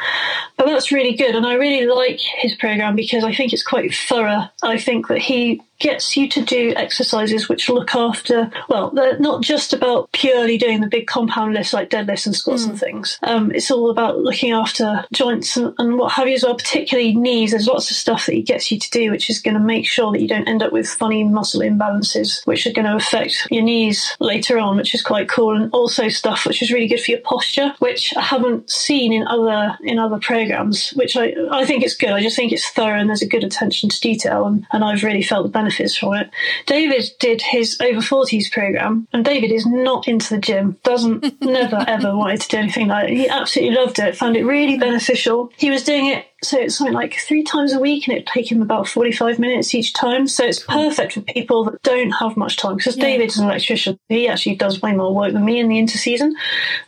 But that's really good, and I really like his program because I think it's quite thorough. I think that he gets you to do exercises which look after, well, they're not just about purely doing the big compound lifts like deadlifts and squats mm. and things. Um, it's all about looking after joints and, and what have you as well, particularly knees. There's lots of stuff that he gets you to do which is going to make sure that you don't end up with funny muscle imbalances which are going to affect your knees later on, which is quite cool. And also stuff which is really good for your posture, which I haven't seen in other in other programs, which I, I think it's good. I just think it's thorough and there's a good attention to detail, and, and I've really felt the benefit from it. David did his over forties program, and David is not into the gym, doesn't never ever wanted to do anything like it. He absolutely loved it, found it really beneficial. He was doing it, so it's something like three times a week, and it'd take him about forty-five minutes each time. So it's perfect for people that don't have much time, because yeah. David's an electrician. He actually does way more work than me in the interseason.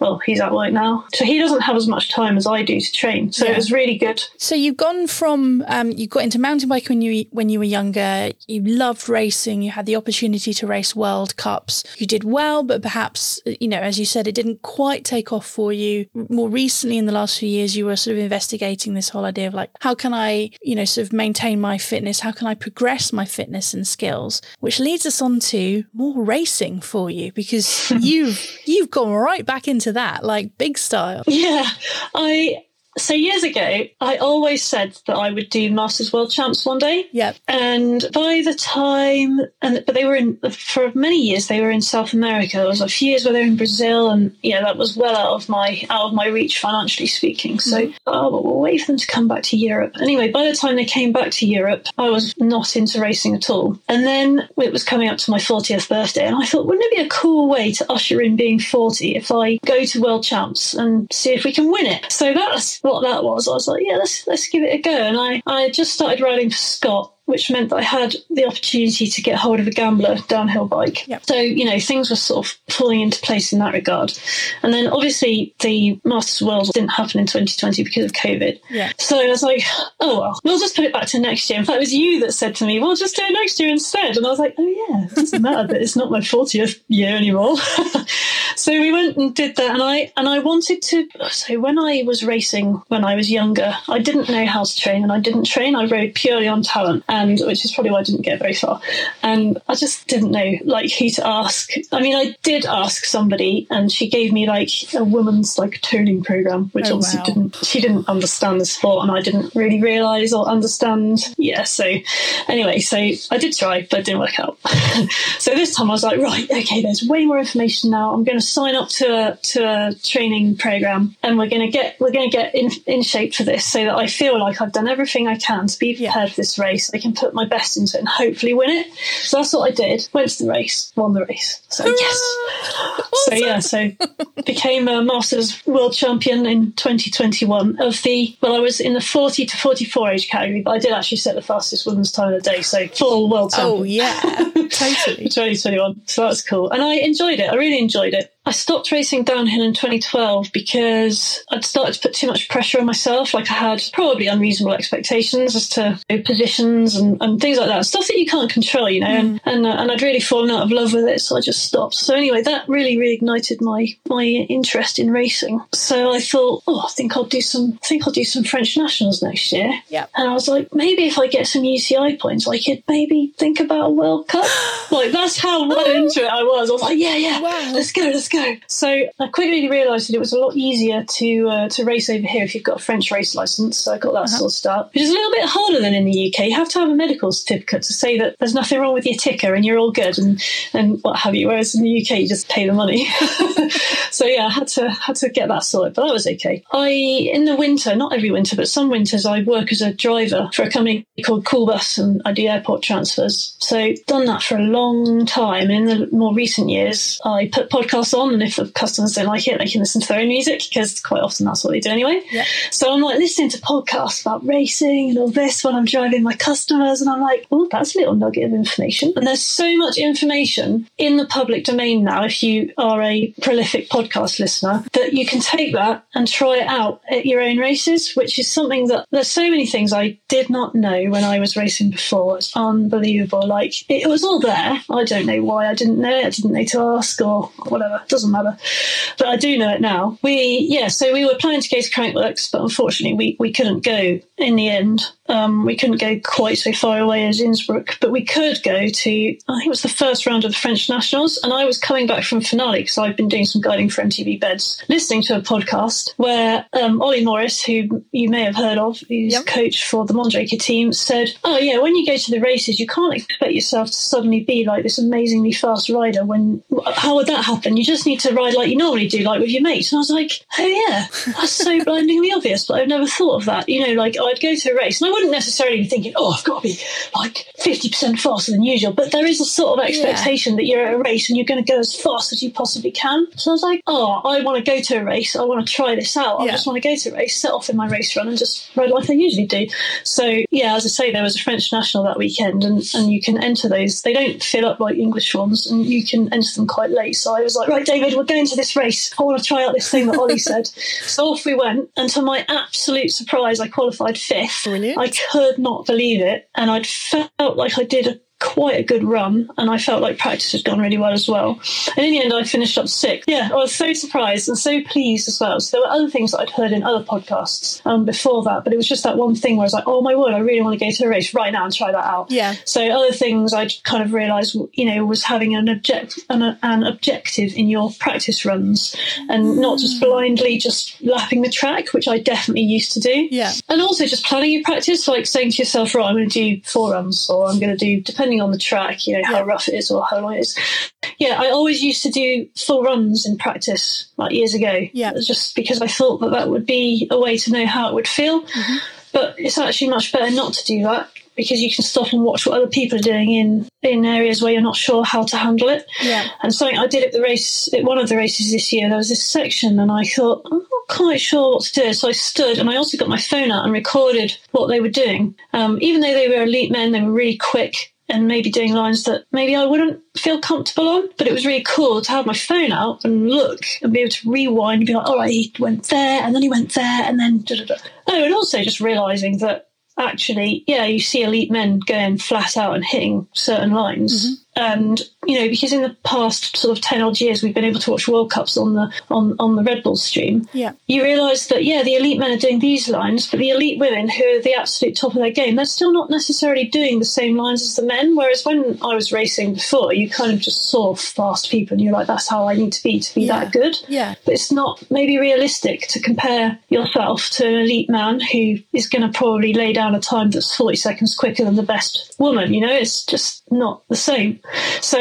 Well, he's at work now. So he doesn't have as much time as I do to train. So yeah. it was really good. So you've gone from, um, you got into mountain bike when you when you were younger. You loved racing. You had the opportunity to race World Cups. You did well, but perhaps, you know, as you said, it didn't quite take off for you. More recently in the last few years, you were sort of investigating this whole idea of like, how can I, you know, sort of maintain my fitness? How can I progress my fitness and skills? Which leads us on to more racing for you, because you've you've gone right back into that, like big style. Yeah, I... So years ago, I always said that I would do Masters World Champs one day. Yeah. And by the time, and but they were in, for many years, they were in South America. There was a few years where they were in Brazil, and yeah, that was well out of my out of my reach financially speaking. So mm. oh, well, we'll wait for them to come back to Europe. Anyway, by the time they came back to Europe, I was not into racing at all. And then it was coming up to my fortieth birthday, and I thought, wouldn't it be a cool way to usher in being forty if I go to World Champs and see if we can win it? So that's what that was. I was like, yeah, let's let's give it a go. And I, I just started riding for Scott, which meant that I had the opportunity to get hold of a gambler downhill bike. Yep. So, you know, things were sort of falling into place in that regard. And then obviously the Masters World didn't happen in twenty twenty because of COVID. Yeah. So I was like, oh, well, we'll just put it back to next year. In fact, it was you that said to me, we'll just do it next year instead. And I was like, oh, yeah, it doesn't matter that it's not my fortieth year anymore. So we went and did that. And I, and I wanted to, so when I was racing, when I was younger, I didn't know how to train and I didn't train. I rode purely on talent. And which is probably why I didn't get very far. And I just didn't know, like, who to ask. I mean, I did ask somebody, and she gave me, like, a woman's, like, toning program, which oh, obviously wow. didn't, she didn't understand the sport, and I didn't really realise or understand. Yeah, so anyway, so I did try, but it didn't work out. So this time I was like, right, okay, there's way more information now. I'm going to sign up to a, to a training program, and we're going to get we're going to get in, in shape for this, so that I feel like I've done everything I can to be prepared yeah. for this race. I can put my best into it and hopefully win it. So that's what I did. Went to the race, won the race. So yes. Awesome. So yeah, so became a Masters World Champion in twenty twenty-one of the, well, I was in the forty to forty-four age category, but I did actually set the fastest women's time of the day. So full world champion. Oh yeah, totally. twenty twenty-one. So that's cool. And I enjoyed it. I really enjoyed it. I stopped racing downhill in twenty twelve because I'd started to put too much pressure on myself. Like, I had probably unreasonable expectations as to positions and, and things like that. Stuff that you can't control, you know, mm. and and, uh, and I'd really fallen out of love with it, so I just stopped. So anyway, that really reignited my my interest in racing. So I thought, oh, I think I'll do some I think I'll do some French Nationals next year. Yep. And I was like, maybe if I get some U C I points, I could maybe think about a World Cup. Like, that's how well into it I was. I was like, yeah, yeah, wow. let's go, let's go. Go. So I quickly realised that it was a lot easier to uh, to race over here if you've got a French race licence. So I got that uh-huh. sort of start, which is a little bit harder than in the U K. You have to have a medical certificate to say that there's nothing wrong with your ticker and you're all good and, and what have you. Whereas in the U K, you just pay the money. So yeah, I had to had to get that sorted, but that was okay. I in the winter, not every winter, but some winters, I work as a driver for a company called Cool Bus, and I do airport transfers. So done that for a long time. And in the more recent years, I put podcasts on. And if the customers don't like it, they can listen to their own music, because quite often that's what they do anyway. Yeah. So I'm like listening to podcasts about racing and all this when I'm driving my customers, and I'm like, oh, that's a little nugget of information. And there's so much information in the public domain now, if you are a prolific podcast listener, that you can take that and try it out at your own races, which is something that there's so many things I did not know when I was racing before. It's unbelievable. Like, it was all there. I don't know why I didn't know it. I didn't know to ask or whatever. Doesn't matter, but I do know it now. We yeah so we were planning to go to Crankworks, but unfortunately we we couldn't go in the end. Um we couldn't go quite so far away as Innsbruck, but we could go to, I think it was the first round of the French Nationals, and I was coming back from Finale because I've been doing some guiding for M T B Beds, listening to a podcast where um Ollie Morris, who you may have heard of, who's yep. coach for the Mondraker team, said, oh yeah when you go to the races, you can't expect yourself to suddenly be like this amazingly fast rider. When how would that happen? You just need to ride like you normally do, like with your mates. And I was like, oh yeah, that's so blindingly obvious, but I've never thought of that. You know, like, I'd go to a race and I wouldn't necessarily be thinking, oh, I've got to be like fifty percent faster than usual, but there is a sort of expectation yeah. that you're at a race and you're going to go as fast as you possibly can. So I was like, oh, I want to go to a race, I want to try this out, I yeah. just want to go to a race, set off in my race run and just ride like I usually do. So yeah, as I say, there was a French National that weekend, and, and you can enter those. They don't fill up like English ones, and you can enter them quite late. So I was like, right, David, we're going to this race. I want to try out this thing that Ollie said. So off we went, and to my absolute surprise, I qualified fifth. Brilliant. I could not believe it, and I'd felt like I did a quite a good run, and I felt like practice had gone really well as well, and in the end I finished up sixth. Yeah, I was so surprised and so pleased as well. So there were other things that I'd heard in other podcasts um, before that, but it was just that one thing where I was like, oh my word, I really want to go to a race right now and try that out. Yeah. So other things I'd kind of realised, you know, was having an, object- an, an objective in your practice runs, and not just blindly just lapping the track, which I definitely used to do. Yeah. And also just planning your practice, like saying to yourself, right, I'm going to do four runs, or I'm going to do, depending on the track, you know, how rough it is or how long it is. Yeah, I always used to do full runs in practice, like years ago, yeah, just because I thought that that would be a way to know how it would feel. Mm-hmm. But it's actually much better not to do that, because you can stop and watch what other people are doing in, in areas where you're not sure how to handle it. Yeah. And something I did at the race, at one of the races this year, there was this section and I thought, I'm not quite sure what to do. So I stood and I also got my phone out and recorded what they were doing. Um, even though they were elite men, they were really quick and maybe doing lines that maybe I wouldn't feel comfortable on. But it was really cool to have my phone out and look and be able to rewind and be like, all right, he went there and then he went there and then da-da-da. Oh, and also just realising that actually, yeah, you see elite men going flat out and hitting certain lines. Mm-hmm. And, you know, because in the past sort of ten odd years, we've been able to watch World Cups on the on, on the Red Bull stream. Yeah. You realise that, yeah, the elite men are doing these lines, but the elite women, who are the absolute top of their game, they're still not necessarily doing the same lines as the men. Whereas when I was racing before, you kind of just saw fast people and you're like, that's how I need to be to be yeah. that good. Yeah. But it's not maybe realistic to compare yourself to an elite man who is going to probably lay down a time that's forty seconds quicker than the best woman. You know, it's just not the same. So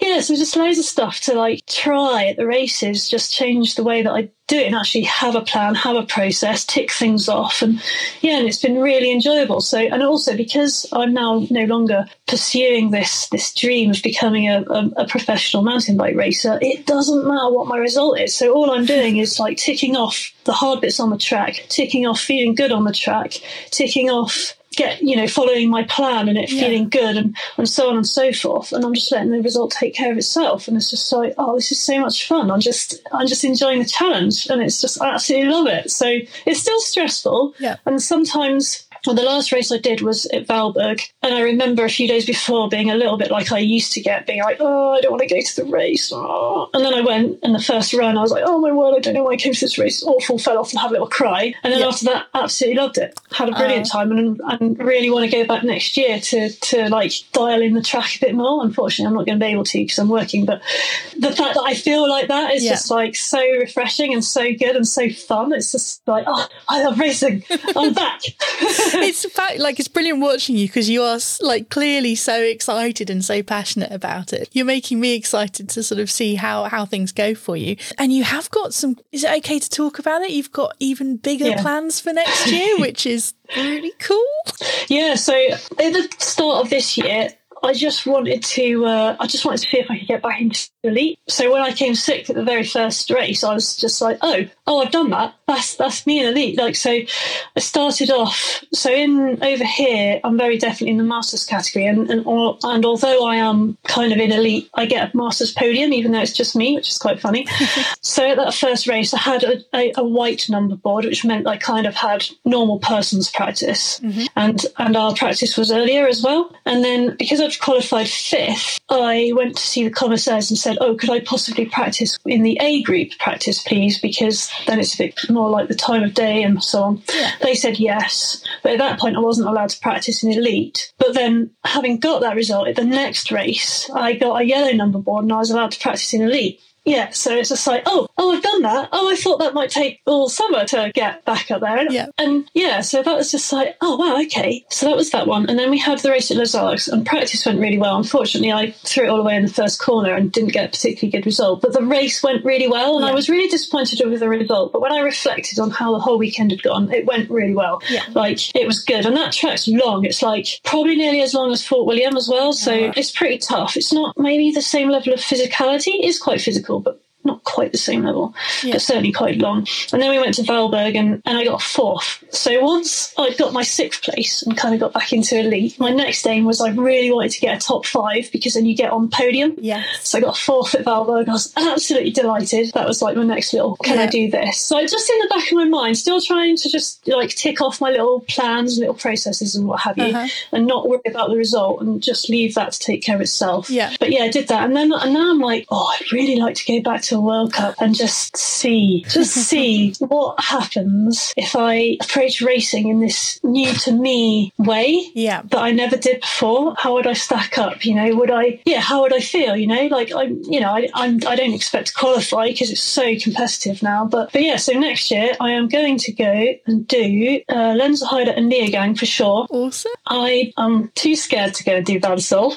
yeah, so just loads of stuff to like try at the races, just change the way that I do it and actually have a plan, have a process, tick things off. And yeah, and it's been really enjoyable. So, and also because I'm now no longer pursuing this this dream of becoming a, a, a professional mountain bike racer, it doesn't matter what my result is. So all I'm doing is like ticking off the hard bits on the track, ticking off feeling good on the track, ticking off get you know following my plan and it yeah. feeling good and, and so on and so forth, and I'm just letting the result take care of itself. And it's just like, oh, this is so much fun. I'm just I'm just enjoying the challenge, and it's just, I absolutely love it. So it's still stressful, yeah. and sometimes, well, the last race I did was at Valberg, and I remember a few days before being a little bit like I used to get, being like, oh, I don't want to go to the race. Oh. And then I went, and the first run, I was like, oh my word, I don't know why I came to this race. It's awful, fell off and had a little cry. And then yep. after that, absolutely loved it. Had a brilliant uh, time, and, and really want to go back next year to, to like dial in the track a bit more. Unfortunately, I'm not going to be able to because I'm working, but the fact that I feel like that is yeah. just like so refreshing and so good and so fun. It's just like, oh, I love racing. I'm back. It's fact, like, it's brilliant watching you because you are like clearly so excited and so passionate about it. You're making me excited to sort of see how how things go for you. And you have got some, is it okay to talk about it? You've got even bigger yeah. plans for next year, which is really cool. Yeah, so at the start of this year, I just wanted to uh, I just wanted to see if I could get back into elite. So when I came sick at the very first race, I was just like, oh, oh, I've done that. That's that's me in elite. Like, so I started off, so in over here, I'm very definitely in the masters category. And and, and although I am kind of in elite, I get a masters podium, even though it's just me, which is quite funny. So at that first race, I had a, a, a white number board, which meant I kind of had normal person's practice. Mm-hmm. And, and our practice was earlier as well. And then because I qualified fifth, I went to see the commissaires and said, oh, could I possibly practice in the A group practice, please? Because then it's a bit more like the time of day and so on. Yeah. They said yes. But at that point, I wasn't allowed to practice in elite. But then, having got that result at the next race, I got a yellow number board and I was allowed to practice in elite. Yeah, so it's just like, oh, oh, I've done that. Oh, I thought that might take all summer to get back up there. And yeah, and yeah so that was just like, oh, wow, okay. So that was that one. And then we had the race at Les Arcs, and practice went really well. Unfortunately, I threw it all away in the first corner and didn't get a particularly good result. But the race went really well, and yeah. I was really disappointed with the result. But when I reflected on how the whole weekend had gone, it went really well. Yeah. Like, it was good. And that track's long. It's like probably nearly as long as Fort William as well. So yeah. it's pretty tough. It's not maybe the same level of physicality. It is quite physical, but not quite the same level, yeah. but certainly quite long. And then we went to Valberg, and, and I got fourth. So once I'd got my sixth place and kind of got back into elite, my next aim was I really wanted to get a top five, because then you get on podium. Yeah. So I got fourth at Valberg. I was absolutely delighted. That was like my next little, can yeah. I do this? So just in the back of my mind, still trying to just like tick off my little plans and little processes and what have you, uh-huh. and not worry about the result and just leave that to take care of itself. Yeah. But yeah, I did that. And then and now I'm like, oh, I'd really like to go back to World Cup and just see just see what happens if I approach racing in this new to me way yeah. that I never did before. How would I stack up? You know, would I yeah how would I feel? You know, like I'm you know I I'm, I don't expect to qualify because it's so competitive now, but but yeah so next year I am going to go and do uh, Lenzerheide and Neogang for sure. Awesome. I am too scared to go and do Vansol.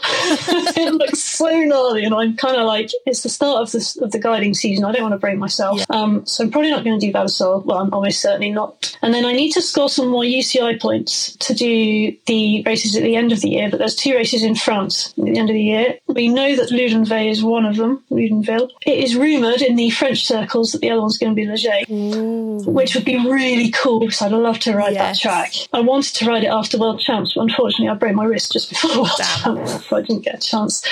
It looks so gnarly, and I'm kind of like, it's the start of the, of the guide riding season. I don't want to break myself. Yeah. Um, so I'm probably not going to do that at all. Well, I'm almost certainly not. And then I need to score some more U C I points to do the races at the end of the year. But there's two races in France at the end of the year. We know that Ludenville is one of them, Ludenville. It is rumoured in the French circles that the other one's going to be Leger, Ooh. which would be really cool because I'd love to ride yes. that track. I wanted to ride it after World Champs, but unfortunately I broke my wrist just before World Damn. Champs, so I didn't get a chance.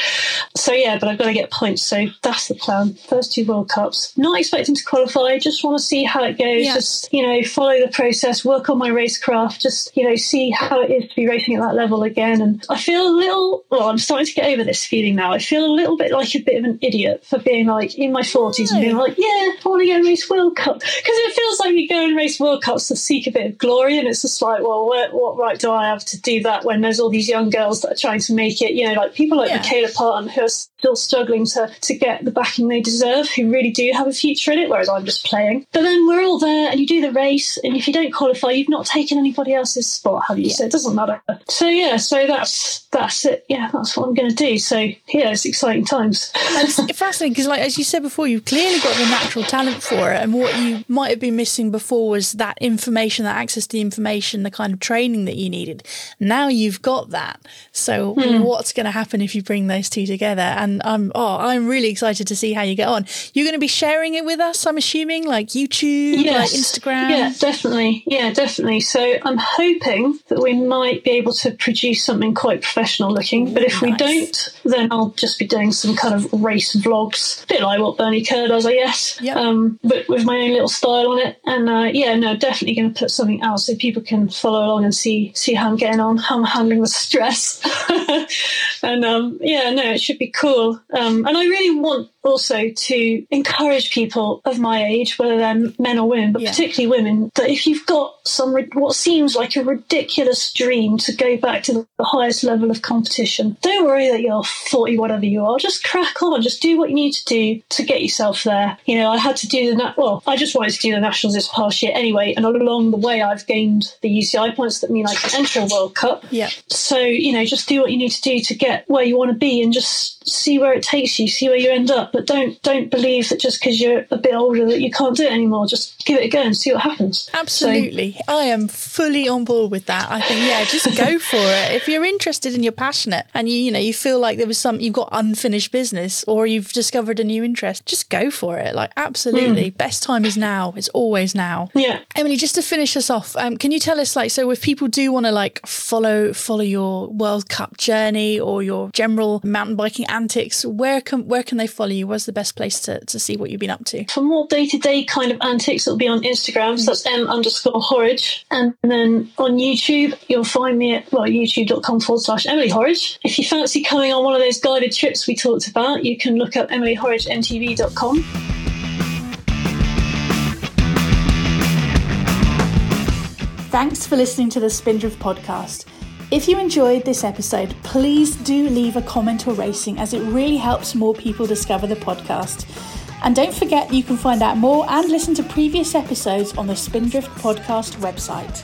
So yeah, but I've got to get points, so that's the plan. First two World Cups. Not expecting to qualify, just want to see how it goes, yeah. just, you know, follow the process, work on my racecraft, just, you know, see how it is to be racing at that level again. And I feel a little, well, I'm starting to get over this feeling now. I feel a little bit like a bit of an idiot for being like in my forties and being like, yeah, I want to go and race World Cup. Because it feels like you go and race World Cups to seek a bit of glory, and it's just like, well, what, what right do I have to do that when there's all these young girls that are trying to make it, you know, like people like yeah. Michaela Parton who are still struggling to, to get the backing they deserve, who really do have a future in it, whereas I'm just playing. But then we're all there and you do the race, and if you don't qualify, you've not taken anybody else's spot, have you? Yeah. So it doesn't matter. So yeah, so that's that's it. Yeah, that's what I'm going to do. So yeah, it's exciting times. And it's fascinating because, like, as you said before, you've clearly got the natural talent for it, and what you might have been missing before was that information, that access to the information, the kind of training that you needed. Now you've got that. So mm. what's going to happen if you bring those two together? And I'm oh, I'm really excited to see how you get on. You're going to be sharing it with us, I'm assuming, like YouTube, yes. like Instagram? Yeah, definitely. Yeah, definitely. So I'm hoping that we might be able to produce something quite professional looking, but if nice. we don't, then I'll just be doing some kind of race vlogs, a bit like what Bernie Kerr does, I guess, yep. um, but with my own little style on it. And uh, yeah, no, definitely going to put something out so people can follow along and see see how I'm getting on, how I'm handling the stress. And um, yeah, no, it should be cool. Um, and I really want also to encourage people of my age, whether they're men or women, but yeah. particularly women, that if you've got some what seems like a ridiculous dream to go back to the highest level of competition, don't worry that you're forty, whatever you are. Just crack on. Just do what you need to do to get yourself there. You know, I had to do the na- well, I just wanted to do the nationals this past year anyway, and along the way, I've gained the U C I points that mean I can enter a World Cup. Yeah. So you know, just do what you need to do to get where you want to be, and just see where it takes you, see where you end up. But don't don't believe that just because you're a bit older that you can't do it anymore. Just give it a go and see what happens. Absolutely. So. I am fully on board with that. I think, yeah, just go for it. If you're interested and you're passionate and you, you know, you feel like there was some, you've got unfinished business or you've discovered a new interest, just go for it. Like, absolutely. Mm. Best time is now. It's always now. Yeah. Emily, just to finish us off, um, can you tell us, like, so if people do want to, like, follow follow your World Cup journey or your general mountain biking antics, where can where can they follow you? Where's the best place to, to see what you've been up to? For more day-to-day kind of antics, it'll be on Instagram, so that's M underscore Horridge. And then on YouTube, you'll find me at, well, youtube.com forward slash Emily Horridge. If you fancy coming on one of those guided trips we talked about, you can look up emily horridge m t v dot com. Thanks for listening to the Spindrift podcast. If you enjoyed this episode, please do leave a comment or rating, as it really helps more people discover the podcast. And don't forget, you can find out more and listen to previous episodes on the Spindrift podcast website.